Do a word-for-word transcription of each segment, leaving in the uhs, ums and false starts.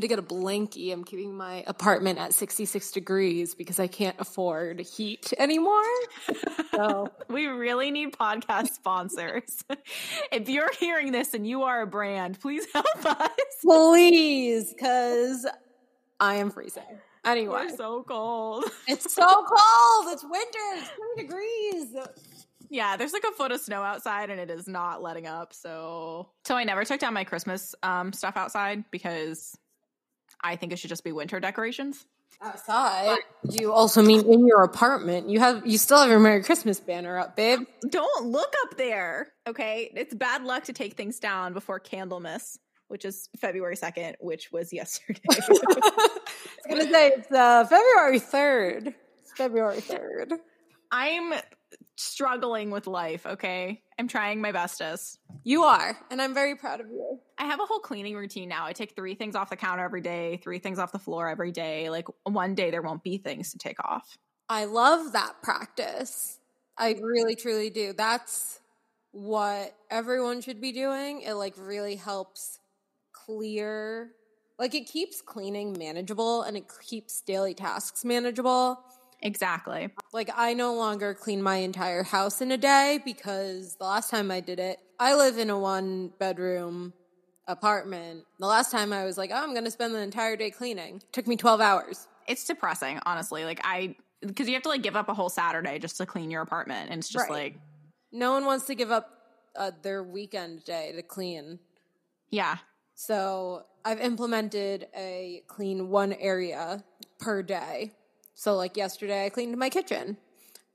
need to get a blankie. I'm keeping my apartment at sixty-six degrees because I can't afford heat anymore. So we really need podcast sponsors. If you're hearing this and you are a brand, please help us. Please, because I am freezing. Anyway. We're so cold. It's so cold. It's winter. It's twenty degrees. Yeah, there's like a foot of snow outside, and it is not letting up. So, so I never took down my Christmas um, stuff outside because I think it should just be winter decorations. Outside? But you also mean in your apartment? You have you still have your Merry Christmas banner up, babe. Don't look up there, okay? It's bad luck to take things down before Candlemas, which is February second, which was yesterday. I was going to say it's uh, February third. It's February third. I'm struggling with life, okay? I'm trying my bestest. You are, and I'm very proud of you. I have a whole cleaning routine now. I take three things off the counter every day, three things off the floor every day. Like, one day there won't be things to take off. I love that practice. I really, truly do. That's what everyone should be doing. It, like, really helps clear. Like, it keeps cleaning manageable, and it keeps daily tasks manageable. Exactly. Like, I no longer clean my entire house in a day because the last time I did it, I live in a one-bedroom apartment. The last time I was like, oh, I'm going to spend the entire day cleaning. It took me twelve hours. It's depressing, honestly. Like, I – because you have to, like, give up a whole Saturday just to clean your apartment, and it's just right. like – No one wants to give up uh, their weekend day to clean. Yeah. So I've implemented a clean one area per day. So, like, yesterday I cleaned my kitchen,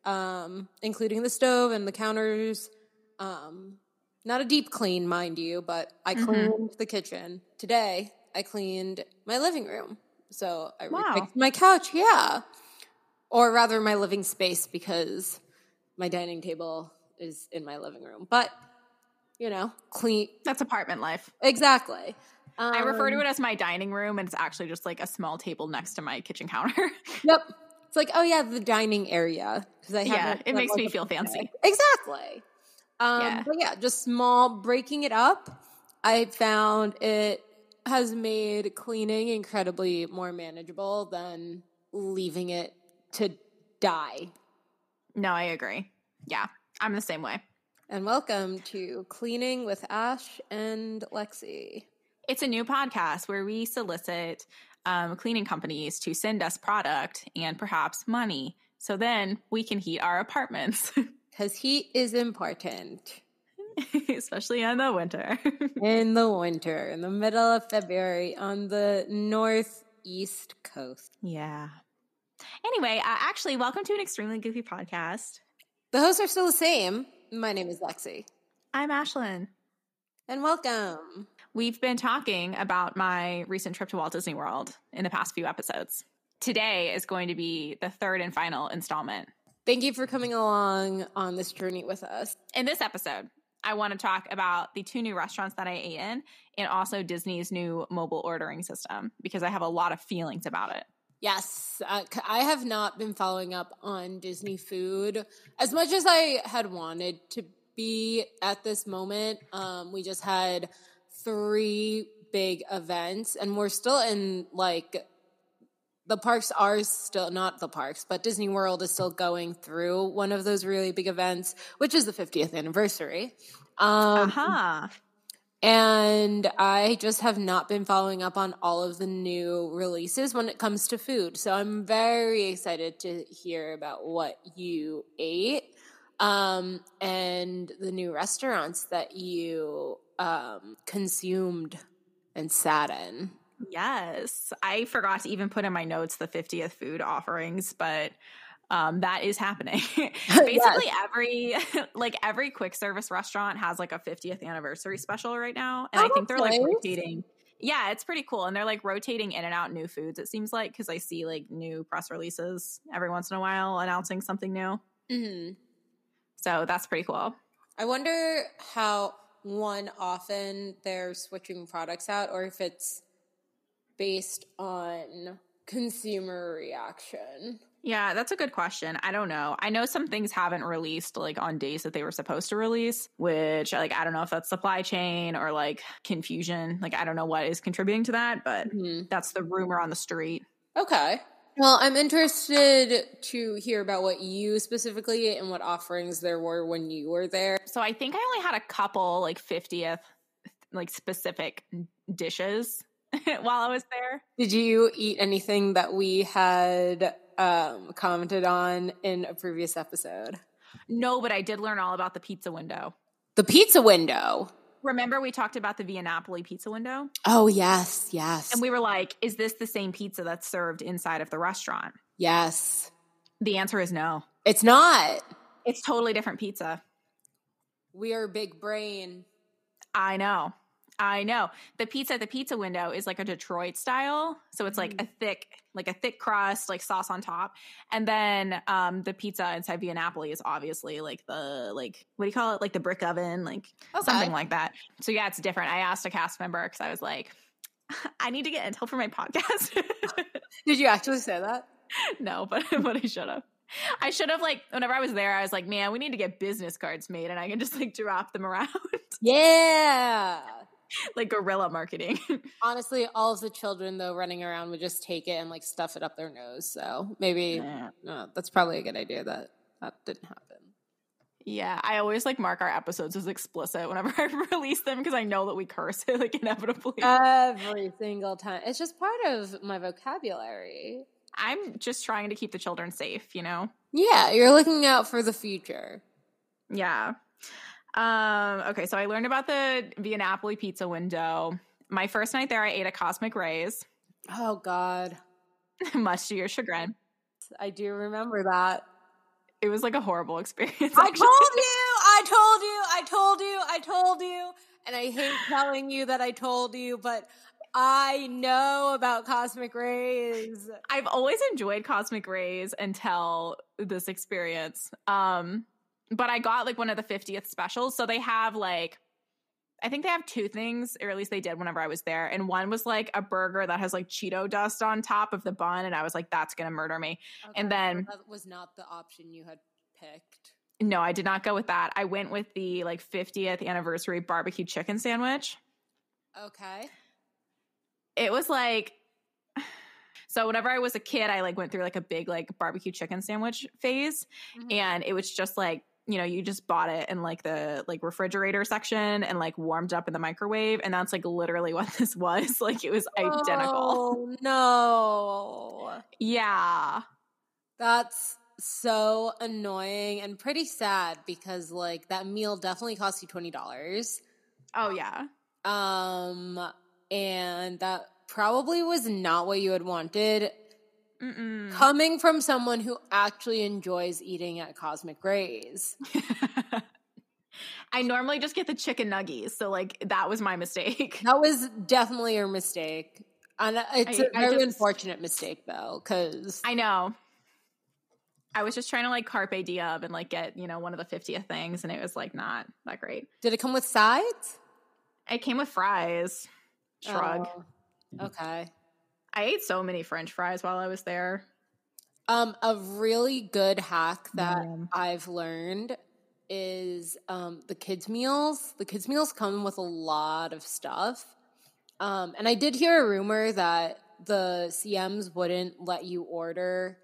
um, including the stove and the counters. Um, not a deep clean, mind you, but I mm-hmm. cleaned the kitchen. Today I cleaned my living room. So I wow. refixed my couch, yeah. Or rather my living space, because my dining table is in my living room. But, you know, clean. That's apartment life. Exactly. Um, I refer to it as my dining room, and it's actually just like a small table next to my kitchen counter. Yep. It's like, oh, yeah, the dining area. I have yeah, it makes me feel fancy. Exactly. Um, yeah. But yeah, just small, breaking it up. I found it has made cleaning incredibly more manageable than leaving it to die. No, I agree. Yeah, I'm the same way. And welcome to Cleaning with Ash and Lexi. It's a new podcast where we solicit um, cleaning companies to send us product and perhaps money, so then we can heat our apartments. Because heat is important. Especially in the winter. In the winter, in the middle of February, on the northeast coast. Yeah. Anyway, uh, actually, welcome to an extremely goofy podcast. The hosts are still the same. My name is Lexi. I'm Ashlyn. And welcome. We've been talking about my recent trip to Walt Disney World in the past few episodes. Today is going to be the third and final installment. Thank you for coming along on this journey with us. In this episode, I want to talk about the two new restaurants that I ate in, and also Disney's new mobile ordering system, because I have a lot of feelings about it. Yes, uh, I have not been following up on Disney food as much as I had wanted to be at this moment. Um, we just had three big events, and we're still in, like, the parks are still, not the parks, but Disney World is still going through one of those really big events, which is the fiftieth anniversary. Um, uh-huh. And I just have not been following up on all of the new releases when it comes to food, so I'm very excited to hear about what you ate um, and the new restaurants that you Um, consumed and sat in. Yes. I forgot to even put in my notes the fiftieth food offerings, but um, that is happening. Basically yes. every, like every quick service restaurant has like a fiftieth anniversary special right now. And oh, I think they're nice. Like rotating. Yeah, it's pretty cool. And they're like rotating in and out new foods, it seems like, because I see like new press releases every once in a while announcing something new. Mm-hmm. So that's pretty cool. I wonder how one, often they're switching products out, or if it's based on consumer reaction. Yeah, that's a good question. I don't know. I know some things haven't released like on days that they were supposed to release, which like, I don't know if that's supply chain or like confusion. Like, I don't know what is contributing to that, but mm-hmm. that's the rumor on the street. Okay. Well, I'm interested to hear about what you specifically ate and what offerings there were when you were there. So I think I only had a couple like fiftieth like specific dishes while I was there. Did you eat anything that we had um, commented on in a previous episode? No, but I did learn all about the pizza window. The pizza window? Remember we talked about the Via Napoli pizza window? Oh, yes, yes. And we were like, is this the same pizza that's served inside of the restaurant? Yes. The answer is no. It's not. It's totally different pizza. We are big brain. I know. I know. The pizza at the pizza window is like a Detroit style. So it's like mm. a thick, like a thick crust, like sauce on top. And then um, the pizza inside Via Napoli is obviously like the, like, what do you call it? Like the brick oven, like okay. something like that. So yeah, it's different. I asked a cast member because I was like, I need to get intel for my podcast. Did you actually say that? No, but, but I should have. I should have, like, whenever I was there, I was like, man, we need to get business cards made and I can just like drop them around. Yeah. Like guerrilla marketing. Honestly, all of the children, though, running around would just take it and like stuff it up their nose. So maybe yeah. no, that's probably a good idea that that didn't happen. Yeah. I always like mark our episodes as explicit whenever I release them because I know that we curse it like inevitably. Every single time. It's just part of my vocabulary. I'm just trying to keep the children safe, you know? Yeah. You're looking out for the future. Yeah. Um, okay, so I learned about the Via Napoli pizza window. My first night there, I ate a Cosmic Ray's. Oh, God. Much to your chagrin. I do remember that. It was like a horrible experience. I told you! I told you! I told you! I told you! And I hate telling you that I told you, but I know about Cosmic Ray's. I've always enjoyed Cosmic Ray's until this experience. Um... But I got, like, one of the fiftieth specials. So they have, like, I think they have two things, or at least they did whenever I was there. And one was, like, a burger that has, like, Cheeto dust on top of the bun. And I was like, that's going to murder me. Okay, and then that was not the option you had picked. No, I did not go with that. I went with the, like, fiftieth anniversary barbecue chicken sandwich. Okay. It was, like... So whenever I was a kid, I, like, went through, like, a big, like, barbecue chicken sandwich phase. Mm-hmm. And it was just, like... you know, you just bought it in like the like refrigerator section and like warmed up in the microwave. And that's like literally what this was. Like it was identical. Oh, no. Yeah. That's so annoying and pretty sad because like that meal definitely cost you twenty dollars. Oh yeah. Um, and that probably was not what you had wanted. Mm-mm. Coming from someone who actually enjoys eating at Cosmic Ray's. I normally just get the chicken nuggies, so like that was my mistake. That was definitely your mistake, and it's I, a very just, unfortunate mistake though, because I know I was just trying to like carpe diem and like get, you know, one of the fiftieth things, and it was like not that great. Did it come with sides? It came with fries. Shrug. Oh, okay. I ate so many French fries while I was there. Um, a really good hack that mm. I've learned is um, the kids' meals. The kids' meals come with a lot of stuff. Um, and I did hear a rumor that the C Ms wouldn't let you order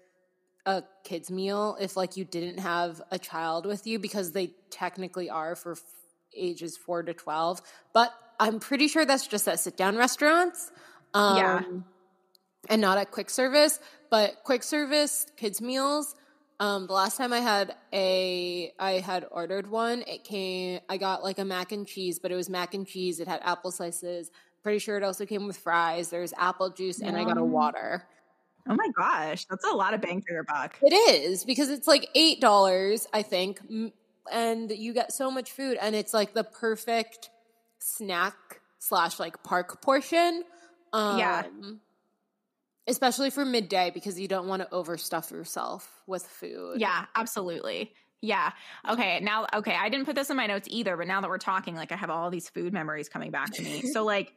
a kids' meal if, like, you didn't have a child with you because they technically are for f- ages four to twelve. But I'm pretty sure that's just at sit-down restaurants. Um, yeah. And not at quick service, but quick service kids meals. Um, the last time I had a, I had ordered one. It came, I got like a mac and cheese, but it was mac and cheese. It had apple slices. Pretty sure it also came with fries. There was apple juice, and I got a water. Oh my gosh, that's a lot of bang for your buck. It is, because it's like eight dollars, I think, and you get so much food, and it's like the perfect snack slash like park portion. Um, yeah. Especially for midday, because you don't want to overstuff yourself with food. Yeah, absolutely. Yeah. Okay. Now, okay, I didn't put this in my notes either, but now that we're talking, like I have all these food memories coming back to me. So like,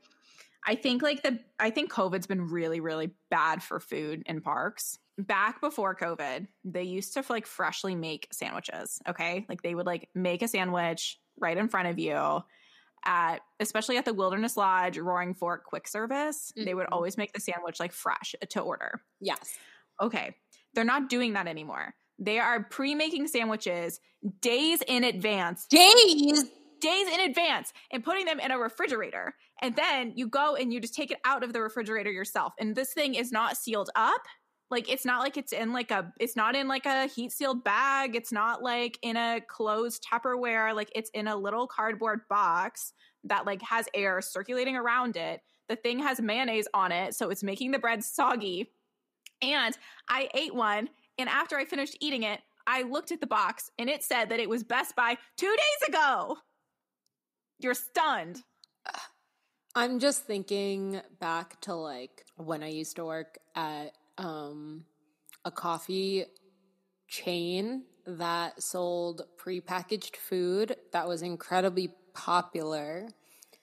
I think like the, I think COVID's been really, really bad for food in parks. back before COVID, they used to like freshly make sandwiches. Okay. Like they would like make a sandwich right in front of you at, especially at the Wilderness Lodge, Roaring Fork quick service. Mm-hmm. They would always make the sandwich like fresh to order. Yes. Okay. They're not doing that anymore. They are pre-making sandwiches days in advance. Days? Days in advance and putting them in a refrigerator. And then you go and you just take it out of the refrigerator yourself. And this thing is not sealed up. Like, it's not like it's in like a, it's not in like a heat sealed bag. It's not like in a closed Tupperware. Like it's in a little cardboard box that like has air circulating around it. The thing has mayonnaise on it. So it's making the bread soggy. And I ate one. And after I finished eating it, I looked at the box and it said that it was Best Buy two days ago. You're stunned. I'm just thinking back to like when I used to work at um, a coffee chain that sold prepackaged food that was incredibly popular.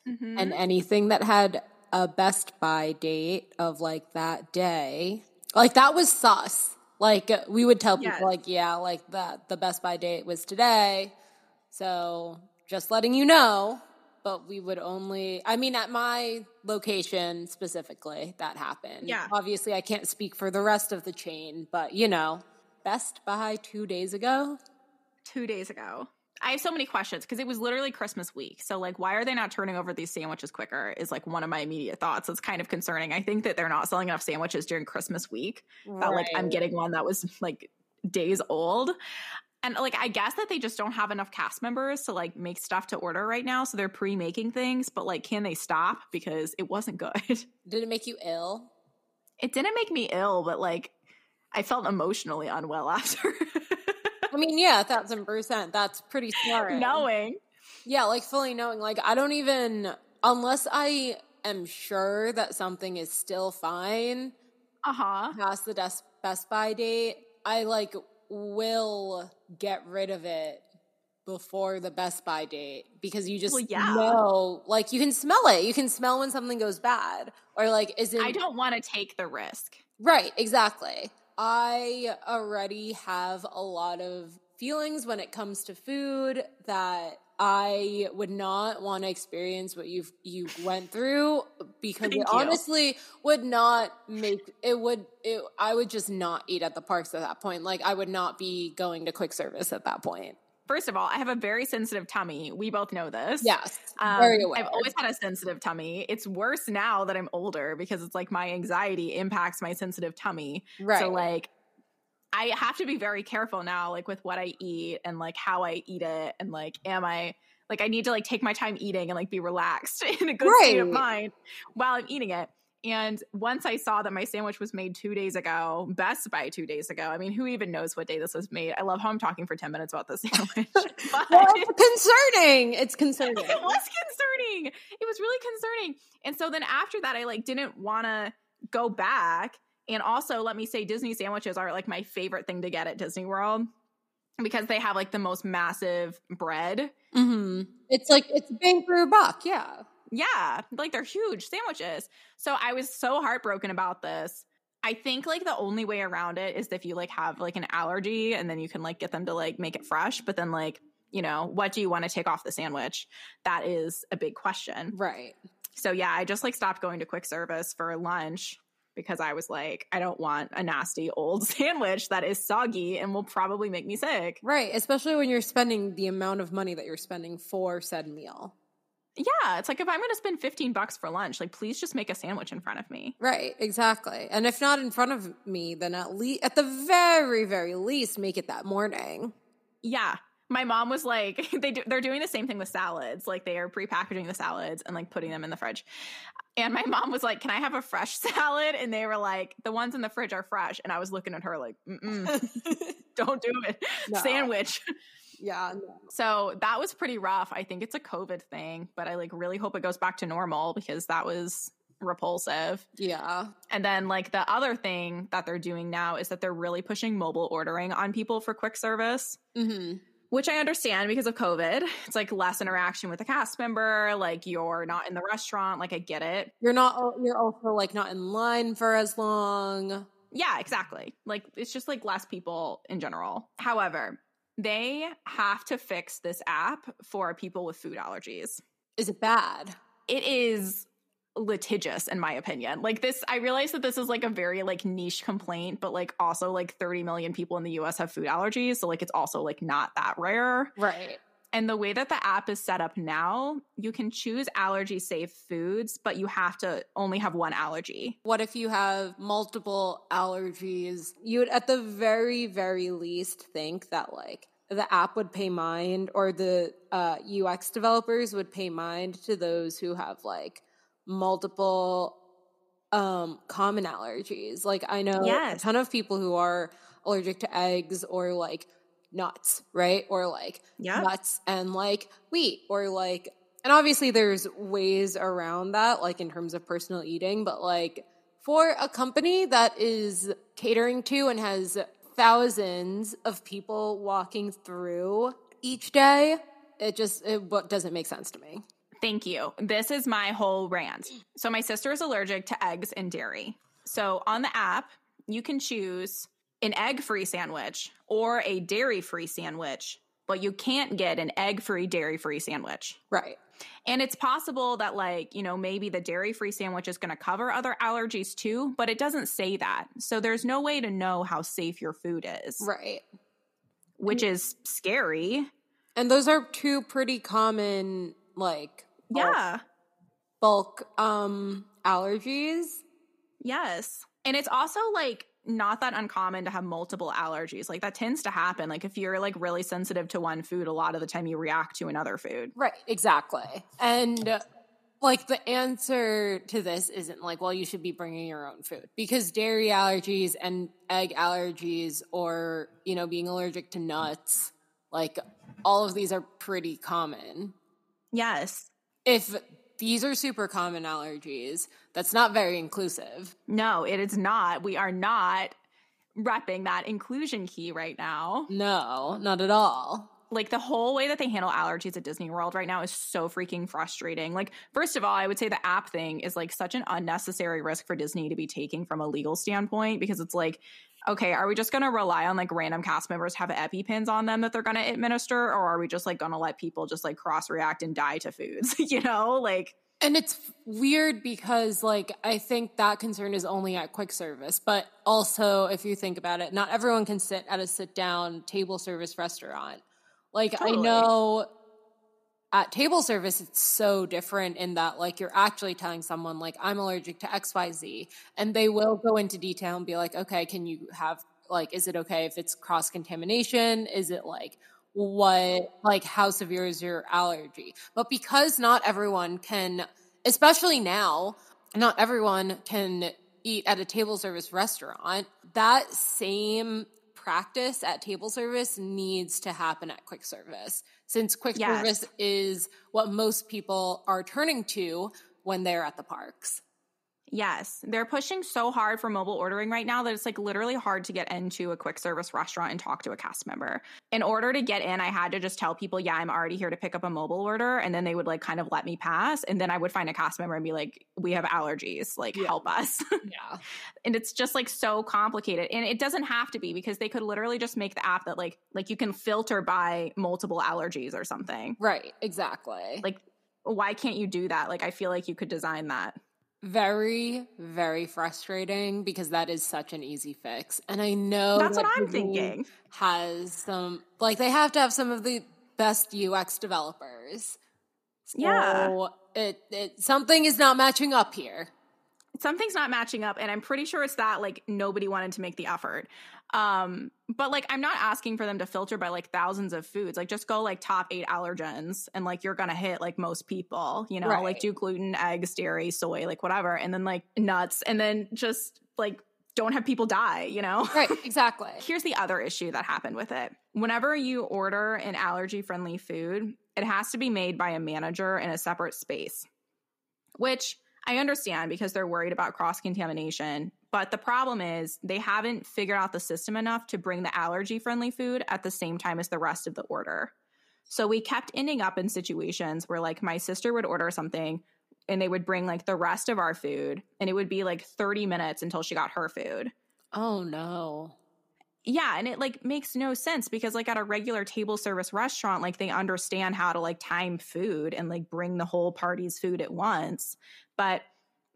Mm-hmm. And anything that had a Best Buy date of like that day, like that was sus. Like, we would tell people, yes. like, yeah, like, the, the Best Buy date was today, so just letting you know, but we would only, I mean, at my location specifically, that happened. Yeah. Obviously, I can't speak for the rest of the chain, but, you know, Best Buy two days ago? Two days ago. I have so many questions, because it was literally Christmas week, so, like, why are they not turning over these sandwiches quicker is, like, one of my immediate thoughts. It's kind of concerning. I think that they're not selling enough sandwiches during Christmas week. Right. That, like, I'm getting one that was, like, days old. And, like, I guess that they just don't have enough cast members to, like, make stuff to order right now, so they're pre-making things, but, like, can they stop? Because it wasn't good. Did it make you ill? It didn't make me ill, but, like, I felt emotionally unwell after. I mean, yeah, a thousand percent. That's pretty scary. Knowing. Yeah, like fully knowing. Like, I don't even, unless I am sure that something is still fine uh-huh. past the des- Best Buy date, I, like, will get rid of it before the Best Buy date because you just well, yeah. know, like, you can smell it. You can smell when something goes bad or, like, isn't. I don't want to take the risk. Right, exactly. I already have a lot of feelings when it comes to food that I would not want to experience what you've you went through because Thank it you. honestly would not make it would it, I would just not eat at the parks at that point. Like I would not be going to quick service at that point. First of all, I have a very sensitive tummy. We both know this. Yes, um, very aware. I've always had a sensitive tummy. It's worse now that I'm older because it's like my anxiety impacts my sensitive tummy. Right. So like I have to be very careful now like with what I eat and like how I eat it and like am I – like I need to like take my time eating and like be relaxed in a good right. state of mind while I'm eating it. And once I saw that my sandwich was made two days ago, Best Buy two days ago. I mean, who even knows what day this was made? I love how I'm talking for ten minutes about this sandwich. But well, it's concerning. It's concerning. It was concerning. It was really concerning. And so then after that, I like didn't want to go back. And also, let me say, Disney sandwiches are like my favorite thing to get at Disney World because they have like the most massive bread. Mm-hmm. It's like it's bang for a buck. Yeah. Yeah, like they're huge sandwiches. So I was so heartbroken about this. I think like the only way around it is if you like have like an allergy and then you can like get them to like make it fresh. But then like, you know, what do you want to take off the sandwich? That is a big question. Right. So yeah, I just like stopped going to quick service for lunch because I was like, I don't want a nasty old sandwich that is soggy and will probably make me sick. Right. Especially when you're spending the amount of money that you're spending for said meal. Yeah, it's like if I'm going to spend fifteen bucks for lunch, like please just make a sandwich in front of me. Right, exactly. And if not in front of me, then at least at the very very least make it that morning. Yeah. My mom was like they do, they're doing the same thing with salads. Like they are pre-packaging the salads and like putting them in the fridge. And my mom was like, "Can I have a fresh salad?" And they were like, "The ones in the fridge are fresh." And I was looking at her like, "Mm-mm. Don't do it. No. Sandwich." Yeah. No. So that was pretty rough. I think it's a COVID thing, but I like really hope it goes back to normal because that was repulsive. Yeah. And then like the other thing that they're doing now is that they're really pushing mobile ordering on people for quick service, mm-hmm. which I understand because of COVID. It's like less interaction with a cast member. Like you're not in the restaurant. Like I get it. You're not, you're also like not in line for as long. Yeah, exactly. Like, it's just like less people in general. However, they have to fix this app for people with food allergies. Is it bad? It is litigious, in my opinion. Like this, I realize that this is like a very like niche complaint, but like also like thirty million people in the U S have food allergies. So like, it's also like not that rare. Right. And the way that the app is set up now, you can choose allergy-safe foods, but you have to only have one allergy. What if you have multiple allergies? You would at the very, very least think that, like, the app would pay mind or the uh, U X developers would pay mind to those who have, like, multiple um, common allergies. Like, I know yes. a ton of people who are allergic to eggs or, like, nuts, right? Or like yeah. nuts and like wheat or like, and obviously there's ways around that, like in terms of personal eating, but like for a company that is catering to and has thousands of people walking through each day, it just, it doesn't make sense to me. Thank you. This is my whole rant. So my sister is allergic to eggs and dairy. So on the app, you can choose an egg-free sandwich or a dairy-free sandwich, but you can't get an egg-free, dairy-free sandwich. Right. And it's possible that, like, you know, maybe the dairy-free sandwich is going to cover other allergies too, but it doesn't say that. So there's no way to know how safe your food is. Right. Which and, is scary. And those are two pretty common, like, bulk, yeah. bulk um, allergies. Yes. And it's also, like, not that uncommon to have multiple allergies. Like, that tends to happen. Like, if you're like really sensitive to one food, a lot of the time you react to another food. Right, exactly. And like the answer to this isn't like, well, you should be bringing your own food, because dairy allergies and egg allergies, or, you know, being allergic to nuts, like all of these are pretty common. Yes. If these are super common allergies, that's not very inclusive. No, it is not. We are not repping that inclusion key right now. No, not at all. Like, the whole way that they handle allergies at Disney World right now is so freaking frustrating. Like, first of all, I would say the app thing is like such an unnecessary risk for Disney to be taking from a legal standpoint, because it's like, okay, are we just going to rely on, like, random cast members have EpiPens on them that they're going to administer, or are we just, like, going to let people just, like, cross-react and die to foods, you know? Like, and it's weird because, like, I think that concern is only at quick service, but also, if you think about it, not everyone can sit at a sit-down table service restaurant. Like, totally. I know at table service, it's so different in that, like, you're actually telling someone, like, I'm allergic to X Y Z, and they will go into detail and be like, okay, can you have, like, is it okay if it's cross-contamination? Is it, like, what, like, how severe is your allergy? But because not everyone can, especially now, not everyone can eat at a table service restaurant, that same practice at table service needs to happen at quick service, since quick yes. service is what most people are turning to when they're at the parks. Yes. They're pushing so hard for mobile ordering right now that it's like literally hard to get into a quick service restaurant and talk to a cast member. In order to get in, I had to just tell people, yeah, I'm already here to pick up a mobile order. And then they would like kind of let me pass. And then I would find a cast member and be like, we have allergies, like yeah. help us. Yeah. And it's just like so complicated. And it doesn't have to be, because they could literally just make the app that like, like you can filter by multiple allergies or something. Right. Exactly. Like, why can't you do that? Like, I feel like you could design that. Very, very frustrating, because that is such an easy fix. And I know that's that what I'm Disney thinking. Has some, like, they have to have some of the best U X developers. So yeah. It, it, something is not matching up here. Something's not matching up, and I'm pretty sure it's that, like, nobody wanted to make the effort. Um, but, like, I'm not asking for them to filter by, like, thousands of foods. Like, just go, like, top eight allergens, and, like, you're going to hit, like, most people, you know? Right. Like, do gluten, eggs, dairy, soy, like, whatever, and then, like, nuts, and then just, like, don't have people die, you know? Right, exactly. Here's the other issue that happened with it. Whenever you order an allergy-friendly food, it has to be made by a manager in a separate space, which I understand, because they're worried about cross-contamination, but the problem is they haven't figured out the system enough to bring the allergy-friendly food at the same time as the rest of the order. So we kept ending up in situations where, like, my sister would order something and they would bring, like, the rest of our food, and it would be, like, thirty minutes until she got her food. Oh, no. Yeah, and it, like, makes no sense because, like, at a regular table service restaurant, like, they understand how to, like, time food and, like, bring the whole party's food at once. But,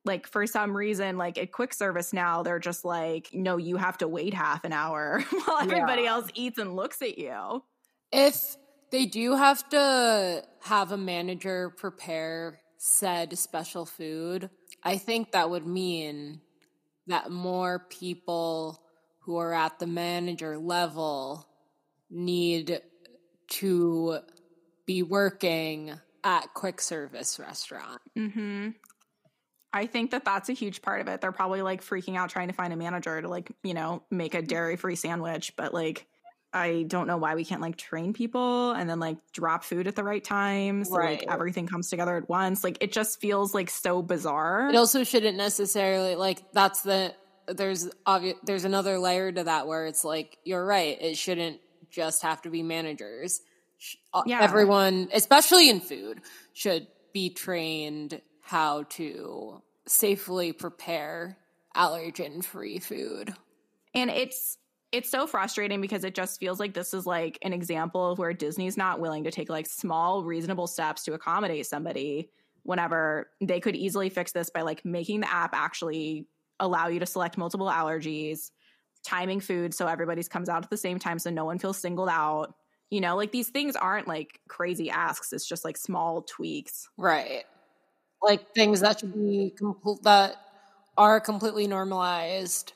like, for some reason, like, at quick service now, they're just like, no, you have to wait half an hour while everybody yeah. else eats and looks at you. If they do have to have a manager prepare said special food, I think that would mean that more people who are at the manager level need to be working at quick service restaurant. Mm-hmm. I think that that's a huge part of it. They're probably, like, freaking out trying to find a manager to, like, you know, make a dairy-free sandwich. But, like, I don't know why we can't, like, train people and then, like, drop food at the right time. So, right. like, everything comes together at once. Like, it just feels, like, so bizarre. It also shouldn't necessarily, like, that's the... There's obvious. There's another layer to that where it's like, you're right. It shouldn't just have to be managers. Yeah. Everyone, especially in food, should be trained how to safely prepare allergen-free food. And it's it's so frustrating because it just feels like this is like an example of where Disney's not willing to take like small, reasonable steps to accommodate somebody whenever they could easily fix this by like making the app actually allow you to select multiple allergies, timing food so everybody's comes out at the same time so no one feels singled out. You know, like these things aren't like crazy asks. It's just like small tweaks. Right. Like things that should be complete, that are completely normalized.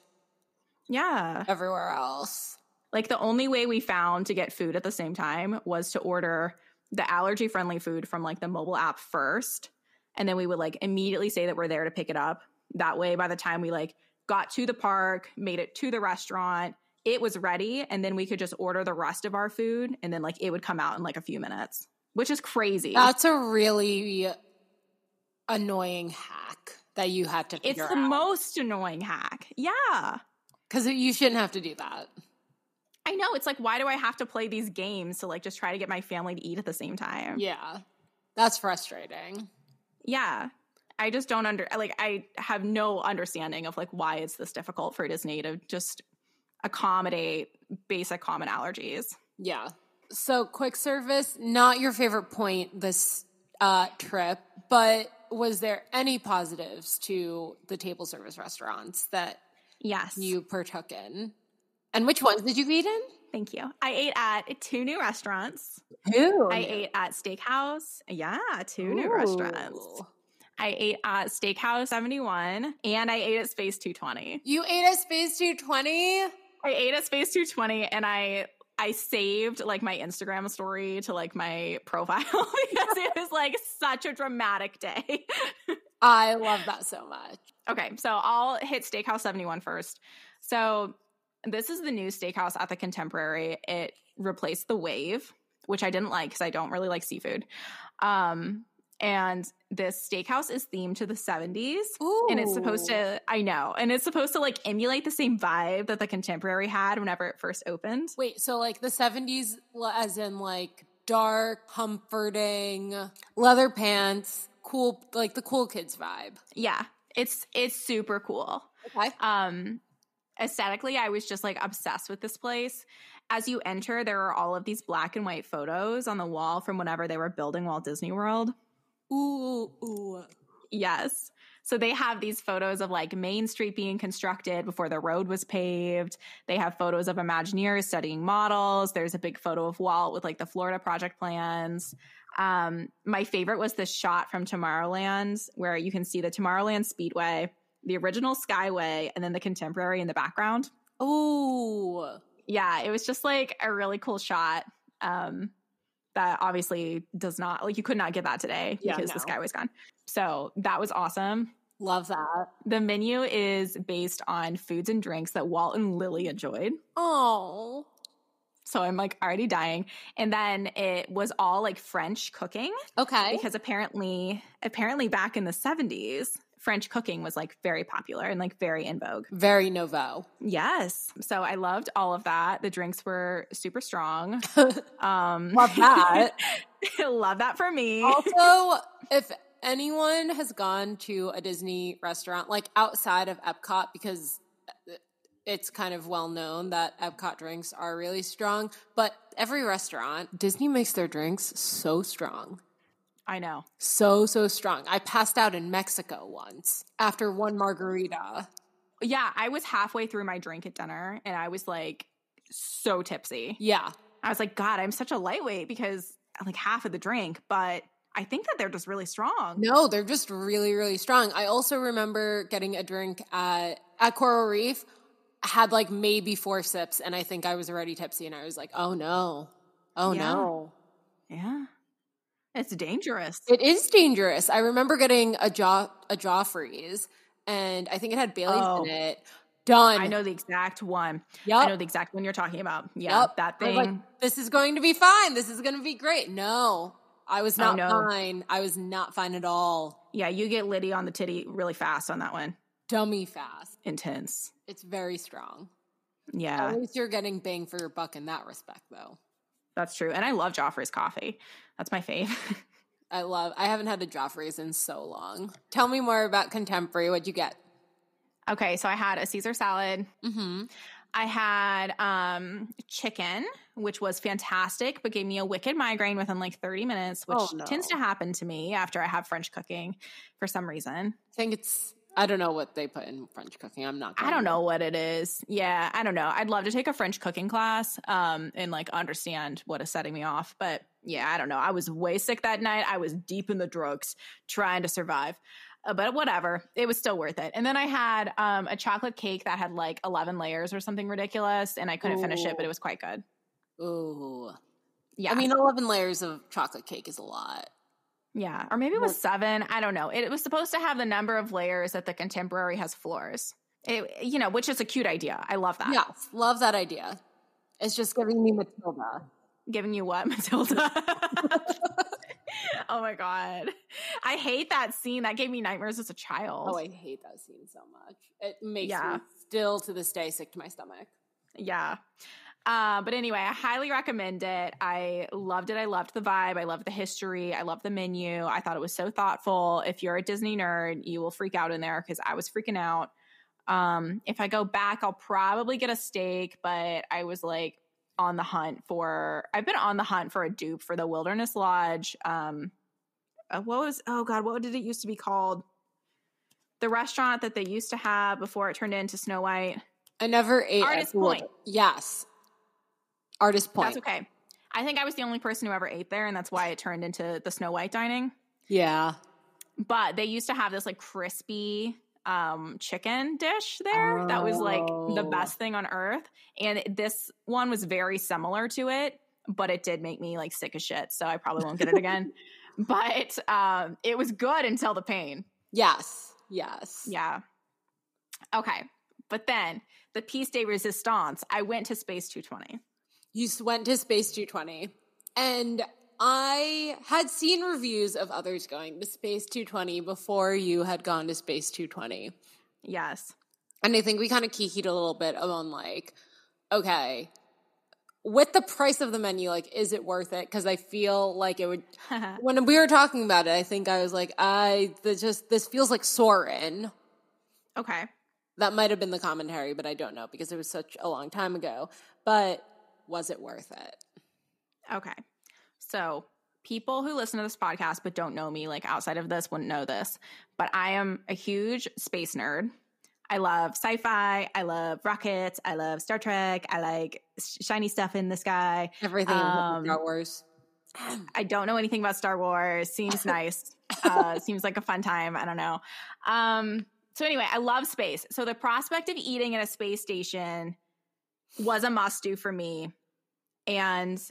Yeah. Everywhere else. Like the only way we found to get food at the same time was to order the allergy-friendly food from like the mobile app first. And then we would like immediately say that we're there to pick it up. That way, by the time we, like, got to the park, made it to the restaurant, it was ready, and then we could just order the rest of our food, and then, like, it would come out in, like, a few minutes, which is crazy. That's a really annoying hack that you had to figure out. It's the out. most annoying hack. Yeah. Because you shouldn't have to do that. I know. It's like, why do I have to play these games to, like, just try to get my family to eat at the same time? Yeah. That's frustrating. Yeah. I just don't under like I have no understanding of like why it's this difficult for Disney to just accommodate basic common allergies. Yeah. So quick service, not your favorite point this uh, trip, but was there any positives to the table service restaurants that yes. you partook in? And which ones did you eat in? Thank you. I ate at two new restaurants. Two. I ate at Steakhouse. Yeah, two Ooh. new restaurants. I ate at Steakhouse seventy-one, and I ate at Space two twenty. You ate at Space two twenty? I ate at Space two twenty, and I I saved, like, my Instagram story to, like, my profile because it was, like, such a dramatic day. I love that so much. Okay, so I'll hit Steakhouse seventy-one first. So this is the new steakhouse at the Contemporary. It replaced the Wave, which I didn't like because I don't really like seafood. Um And this steakhouse is themed to the seventies. Ooh. And it's supposed to, I know, and it's supposed to like emulate the same vibe that the Contemporary had whenever it first opened. Wait, so like the seventies as in like dark, comforting, leather pants, cool, like the cool kids vibe. Yeah, it's it's super cool. Okay. Um, aesthetically, I was just like obsessed with this place. As you enter, there are all of these black and white photos on the wall from whenever they were building Walt Disney World. Ooh, ooh. Yes. So they have these photos of like Main Street being constructed before the road was paved. They have photos of Imagineers studying models. There's a big photo of Walt with like the Florida Project plans. Um, my favorite was this shot from Tomorrowland where you can see the Tomorrowland Speedway, the original Skyway, and then the Contemporary in the background. Ooh. Yeah, it was just like a really cool shot. Um That obviously does not, like, you could not get that today yeah, because no. the Skyway's gone. So that was awesome. Love that. The menu is based on foods and drinks that Walt and Lily enjoyed. Oh. So I'm, like, already dying. And then it was all, like, French cooking. Okay. Because apparently, apparently back in the seventies, French cooking was, like, very popular and, like, very in vogue. Very nouveau. Yes. So I loved all of that. The drinks were super strong. Um, love that. Love that for me. Also, if anyone has gone to a Disney restaurant, like, outside of Epcot, because it's kind of well known that Epcot drinks are really strong, but every restaurant, Disney makes their drinks so strong. I know. So, so strong. I passed out in Mexico once after one margarita. Yeah, I was halfway through my drink at dinner, and I was, like, so tipsy. Yeah. I was like, God, I'm such a lightweight because, like, half of the drink, but I think that they're just really strong. No, they're just really, really strong. I also remember getting a drink at, at Coral Reef, had, like, maybe four sips, and I think I was already tipsy, and I was like, oh, no. Oh, yeah. no. Yeah. It's dangerous. It is dangerous. I remember getting a, jo- a Joffrey's, and I think it had Bailey's oh, in it. Done. I know the exact one. Yep. I know the exact one you're talking about. Yeah, yep. That thing. I was like, this is going to be fine. This is going to be great. No, I was not oh, no. fine. I was not fine at all. Yeah, you get Liddy on the titty really fast on that one. Dummy fast. Intense. It's very strong. Yeah. At least you're getting bang for your buck in that respect, though. That's true. And I love Joffrey's coffee. That's my fave. I love – I haven't had a Joffrey's in so long. Tell me more about Contemporary. What'd you get? Okay, so I had a Caesar salad. Mm-hmm. I had um, chicken, which was fantastic, but gave me a wicked migraine within like thirty minutes, which oh, no. tends to happen to me after I have French cooking for some reason. I think it's – I don't know what they put in French cooking. I'm not going I don't know what it is. Yeah, I don't know. I'd love to take a French cooking class um, and like understand what is setting me off, but – yeah, I don't know. I was way sick that night. I was deep in the drugs trying to survive. Uh, but whatever. It was still worth it. And then I had um, a chocolate cake that had like eleven layers or something ridiculous, and I couldn't Ooh. finish it, but it was quite good. Ooh. Yeah. I mean, eleven layers of chocolate cake is a lot. Yeah. Or maybe it was seven. I don't know. It, it was supposed to have the number of layers that the Contemporary has floors. It, you know, which is a cute idea. I love that. Yes. Love that idea. It's just giving me Matilda. Giving you what, Matilda? Oh my God. I hate that scene. That gave me nightmares as a child. Oh, I hate that scene so much. It makes yeah. me still to this day sick to my stomach. Yeah. Uh, but anyway, I highly recommend it. I loved it. I loved the vibe. I loved the history. I loved the menu. I thought it was so thoughtful. If you're a Disney nerd, you will freak out in there because I was freaking out. Um, if I go back, I'll probably get a steak, but I was like, on the hunt for I've been on the hunt for a dupe for the Wilderness Lodge. Um what was oh god what did it used to be called, the restaurant that they used to have before it turned into Snow White? I never ate Artist Point. Yes, Artist Point. That's okay. I think I was the only person who ever ate there, and that's why it turned into the Snow White dining. Yeah, but they used to have this like crispy um chicken dish there oh. that was like the best thing on earth, and this one was very similar to it, but it did make me like sick as shit, so I probably won't get it again. But um it was good until the pain. Yes, yes. Yeah. Okay, but then the piece de resistance, I went to Space two twenty. You went to Space two twenty, and I had seen reviews of others going to Space two twenty before you had gone to Space two twenty. Yes. And I think we kind of kikied a little bit on like, okay, with the price of the menu, like, is it worth it? Because I feel like it would – when we were talking about it, I think I was like, I this just this feels like Soarin'. Okay. That might have been the commentary, but I don't know because it was such a long time ago. But was it worth it? Okay. So people who listen to this podcast but don't know me, like outside of this, wouldn't know this. But I am a huge space nerd. I love sci-fi. I love rockets. I love Star Trek. I like shiny stuff in the sky. Everything um, Star Wars. I don't know anything about Star Wars. Seems nice. uh, seems like a fun time. I don't know. Um, so anyway, I love space. So the prospect of eating at a space station was a must-do for me. And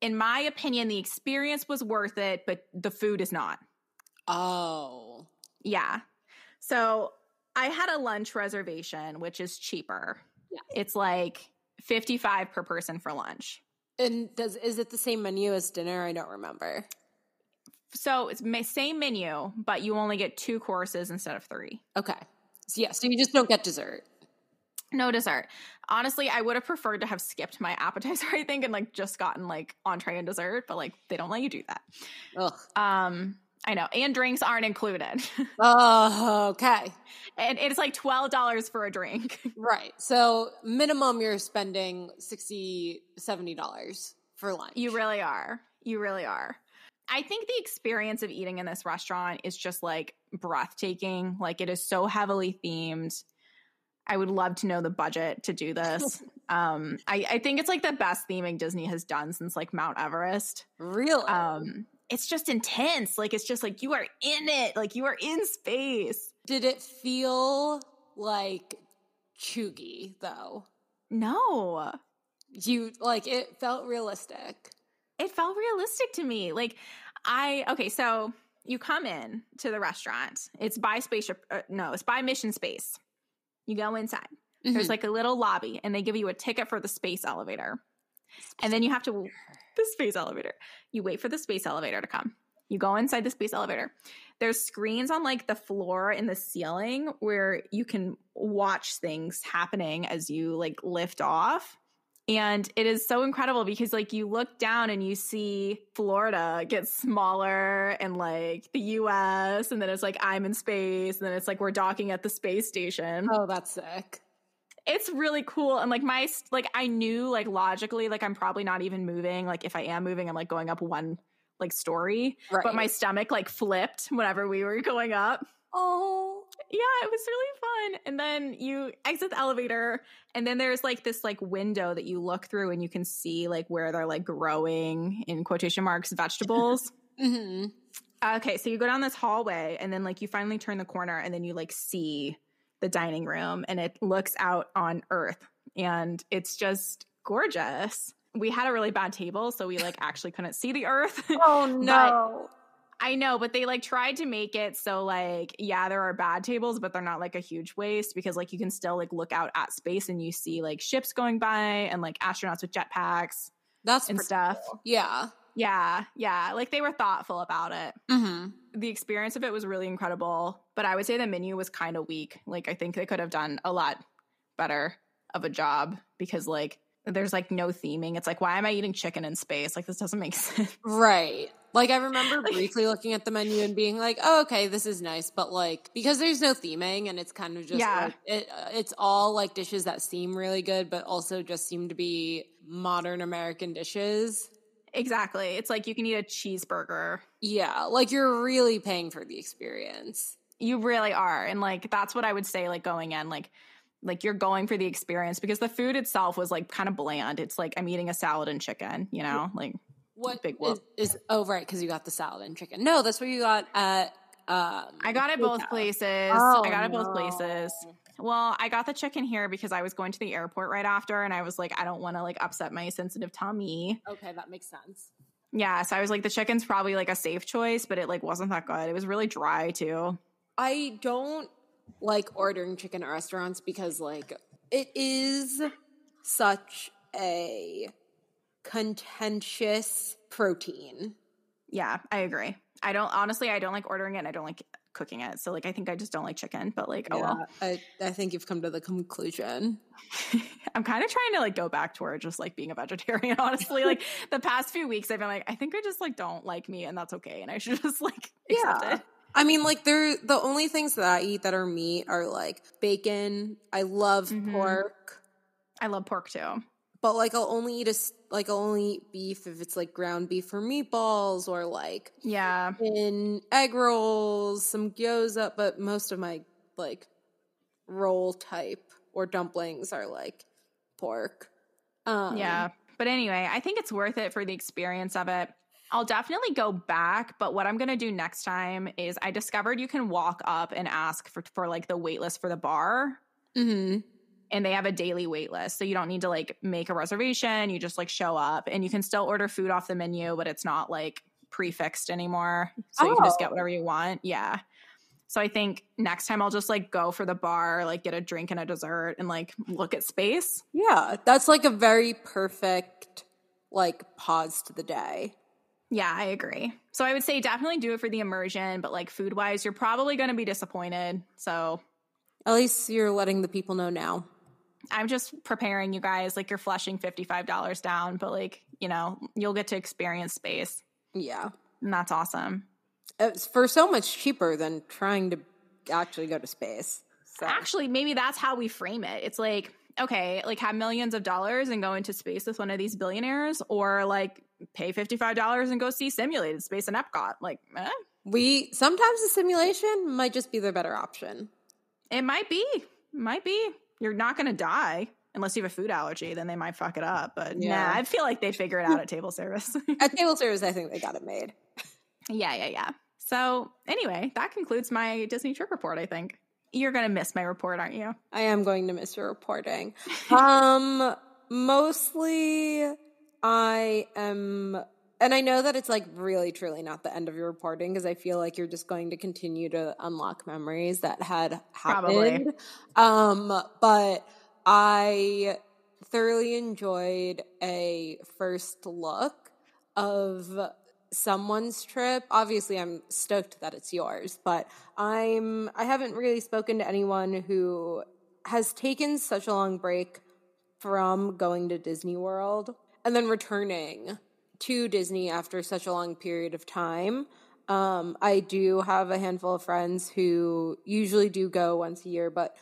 in my opinion, the experience was worth it, but the food is not. Oh. Yeah. So I had a lunch reservation, which is cheaper. Yeah. It's like fifty-five dollars per person for lunch. And does is it the same menu as dinner? I don't remember. So it's the same menu, but you only get two courses instead of three. Okay. So yeah, so you just don't get dessert. No dessert. Honestly, I would have preferred to have skipped my appetizer, I think, and like just gotten like entree and dessert, but like they don't let you do that. Ugh. Um, I know. And drinks aren't included. Oh, okay. And it's like twelve dollars for a drink. Right. So minimum you're spending sixty dollars, seventy dollars for lunch. You really are. You really are. I think the experience of eating in this restaurant is just like breathtaking. Like it is so heavily themed. I would love to know the budget to do this. um, I, I think it's like the best theming Disney has done since like Mount Everest. Really? Um, it's just intense. Like it's just like you are in it. Like you are in space. Did it feel like chuggy though? No. You like it felt realistic. It felt realistic to me. Like I, okay, so you come in to the restaurant. It's by Spaceship, uh, no, it's by Mission Space. You go inside. Mm-hmm. There's like a little lobby and they give you a ticket for the space elevator. Space and then you have to, elevator. the space elevator. You wait for the space elevator to come. You go inside the space elevator. There's screens on like the floor and the ceiling where you can watch things happening as you like lift off. And it is so incredible because, like, you look down and you see Florida get smaller and, like, the U S And then it's, like, I'm in space. And then it's, like, we're docking at the space station. Oh, that's sick. It's really cool. And, like, my – like, I knew, like, logically, like, I'm probably not even moving. Like, if I am moving, I'm, like, going up one, like, story. Right. But my stomach, like, flipped whenever we were going up. Oh. Yeah, it was really fun. And then you exit the elevator and then there's like this like window that you look through and you can see like where they're like growing in quotation marks vegetables. Mm-hmm. Okay, so you go down this hallway and then like you finally turn the corner and then you like see the dining room and it looks out on Earth and it's just gorgeous. We had a really bad table, so we like actually couldn't see the Earth. Oh no. But- I know, but they, like, tried to make it so, like, yeah, there are bad tables, but they're not, like, a huge waste because, like, you can still, like, look out at space and you see, like, ships going by and, like, astronauts with jetpacks That's and stuff. Cool. Yeah. Yeah, yeah. Like, they were thoughtful about it. Mm-hmm. The experience of it was really incredible, but I would say the menu was kind of weak. Like, I think they could have done a lot better of a job because, like, there's, like, no theming. It's like, why am I eating chicken in space? Like, this doesn't make sense. Right. Like, I remember briefly looking at the menu and being like, oh, okay, this is nice. But, like, because there's no theming and it's kind of just yeah. like it, it's all, like, dishes that seem really good but also just seem to be modern American dishes. Exactly. It's like you can eat a cheeseburger. Yeah. Like, you're really paying for the experience. You really are. And, like, that's what I would say, like, going in, like – like, you're going for the experience because the food itself was, like, kind of bland. It's like, I'm eating a salad and chicken, you know? Like, what big whoop. Is, is, oh, right, because you got the salad and chicken. No, that's what you got at um, I got it both out. places. Oh, I got it no. both places. Well, I got the chicken here because I was going to the airport right after, and I was like, I don't want to, like, upset my sensitive tummy. Okay, that makes sense. Yeah, so I was like, the chicken's probably, like, a safe choice, but it, like, wasn't that good. It was really dry, too. I don't. like ordering chicken at restaurants because like it is such a contentious protein. Yeah, I agree. I don't honestly I don't like ordering it and I don't like cooking it. So like I think I just don't like chicken, but like yeah, oh well. I, I think you've come to the conclusion. I'm kind of trying to like go back toward just like being a vegetarian, honestly. Like the past few weeks I've been like, I think I just like don't like meat and that's okay and I should just like accept yeah. it. I mean, like, they're the only things that I eat that are meat are, like, bacon. I love mm-hmm. pork. I love pork, too. But, like, I'll only eat a, like, I'll only eat beef if it's, like, ground beef or meatballs or, like, yeah, in egg rolls, some gyoza. But most of my, like, roll type or dumplings are, like, pork. Um, yeah. But anyway, I think it's worth it for the experience of it. I'll definitely go back, but what I'm going to do next time is I discovered you can walk up and ask for, for like, the wait list for the bar. Mm-hmm. And they have a daily wait list, so you don't need to, like, make a reservation. You just, like, show up. And you can still order food off the menu, but it's not, like, prefixed anymore. So oh. you can just get whatever you want. Yeah. So I think next time I'll just, like, go for the bar, like, get a drink and a dessert and, like, look at space. Yeah. That's, like, a very perfect, like, pause to the day. Yeah, I agree. So I would say definitely do it for the immersion, but like food-wise, you're probably going to be disappointed. So at least you're letting the people know now. I'm just preparing you guys. Like you're flushing fifty-five dollars down, but like, you know, you'll get to experience space. Yeah. And that's awesome. It's for so much cheaper than trying to actually go to space. So. Actually, maybe that's how we frame it. It's like, okay, like have millions of dollars and go into space with one of these billionaires, or like pay fifty-five dollars and go see simulated space in Epcot. Like, eh? We sometimes the simulation might just be the better option. It might be. Might be. You're not going to die. Unless you have a food allergy, then they might fuck it up. But yeah, nah, I feel like they'd figure it out at table service. At table service, I think they got it made. Yeah, yeah, yeah. So anyway, that concludes my Disney trip report, I think. You're going to miss my report, aren't you? I am going to miss your reporting. um, mostly I am... And I know that it's, like, really, truly not the end of your reporting, because I feel like you're just going to continue to unlock memories that had happened. Probably. Um, but... I thoroughly enjoyed a first look of someone's trip. Obviously, I'm stoked that it's yours, but I'm I haven't really spoken to anyone who has taken such a long break from going to Disney World and then returning to Disney after such a long period of time. Um, I do have a handful of friends who usually do go once a year, but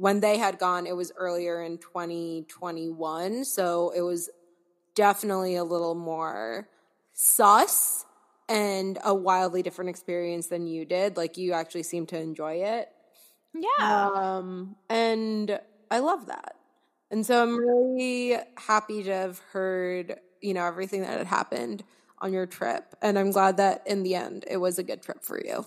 when they had gone, it was earlier in twenty twenty-one, so it was definitely a little more sus and a wildly different experience than you did. Like, you actually seemed to enjoy it. Yeah. Um, and I love that. And so I'm really happy to have heard, you know, everything that had happened on your trip, and I'm glad that in the end it was a good trip for you.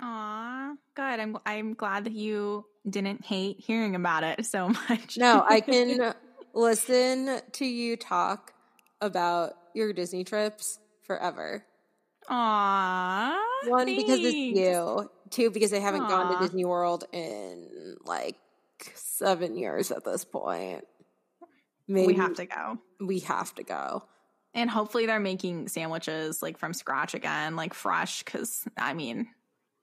Aw, good. I'm I'm glad that you didn't hate hearing about it so much. No, I can listen to you talk about your Disney trips forever. Aw, one, thanks. Because it's you. Two, because I haven't Aww. gone to Disney World in like seven years at this point. Maybe we have to go. We have to go. And hopefully they're making sandwiches like from scratch again, like fresh, because I mean...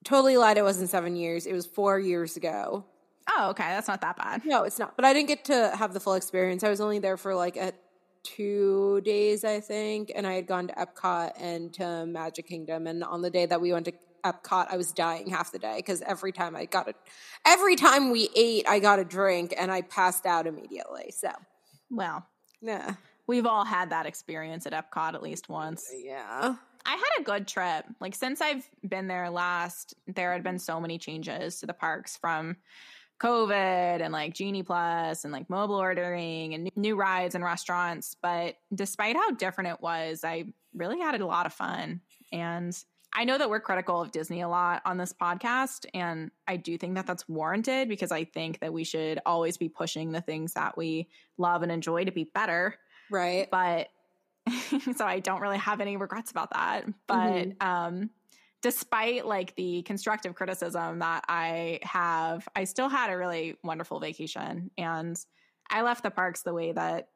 Totally lied. It wasn't seven years. It was four years ago. Oh, okay. That's not that bad. No, it's not. But I didn't get to have the full experience. I was only there for like a two days, I think. And I had gone to Epcot and to Magic Kingdom. And on the day that we went to Epcot, I was dying half the day because every time I got a, every time we ate, I got a drink and I passed out immediately. So, well, yeah, we've all had that experience at Epcot at least once. Yeah. I had a good trip. Like, since I've been there last, there had been so many changes to the parks from COVID and like Genie Plus and like mobile ordering and new rides and restaurants. But despite how different it was, I really had a lot of fun. And I know that we're critical of Disney a lot on this podcast. And I do think that that's warranted, because I think that we should always be pushing the things that we love and enjoy to be better. Right. But so I don't really have any regrets about that. But mm-hmm. um, despite like the constructive criticism that I have, I still had a really wonderful vacation. And I left the parks the way that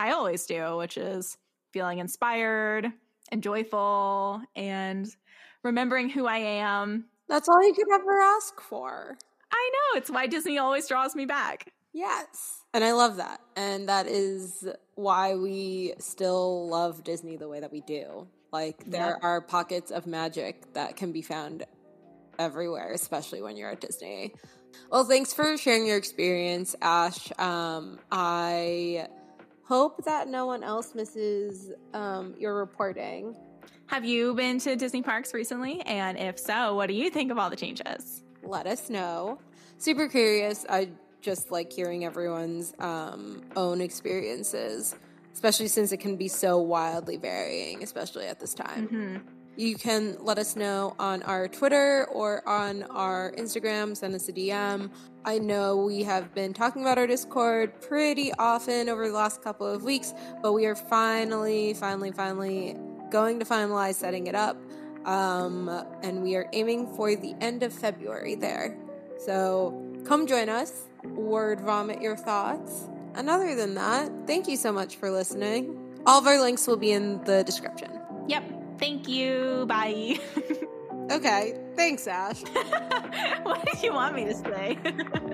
I always do, which is feeling inspired and joyful and remembering who I am. That's all you could ever ask for. I know. It's why Disney always draws me back. Yes. And I love that. And that is why we still love Disney the way that we do. Like, there yep. are pockets of magic that can be found everywhere, especially when you're at Disney. Well, thanks for sharing your experience, Ash. Um, I hope that no one else misses um, your reporting. Have you been to Disney parks recently? And if so, what do you think of all the changes? Let us know. Super curious. I just like hearing everyone's um, own experiences, especially since it can be so wildly varying, especially at this time. Mm-hmm. You can let us know on our Twitter or on our Instagram. Send us a D M. I know we have been talking about our Discord pretty often over the last couple of weeks, but we are finally, finally, finally going to finalize setting it up. Um, and we are aiming for the end of February there. So come join us. Word vomit your thoughts. And other than that, thank you so much for listening. All of our links will be in the description. Yep. Thank you. Bye. Okay. Thanks, Ash. What did you want me to say?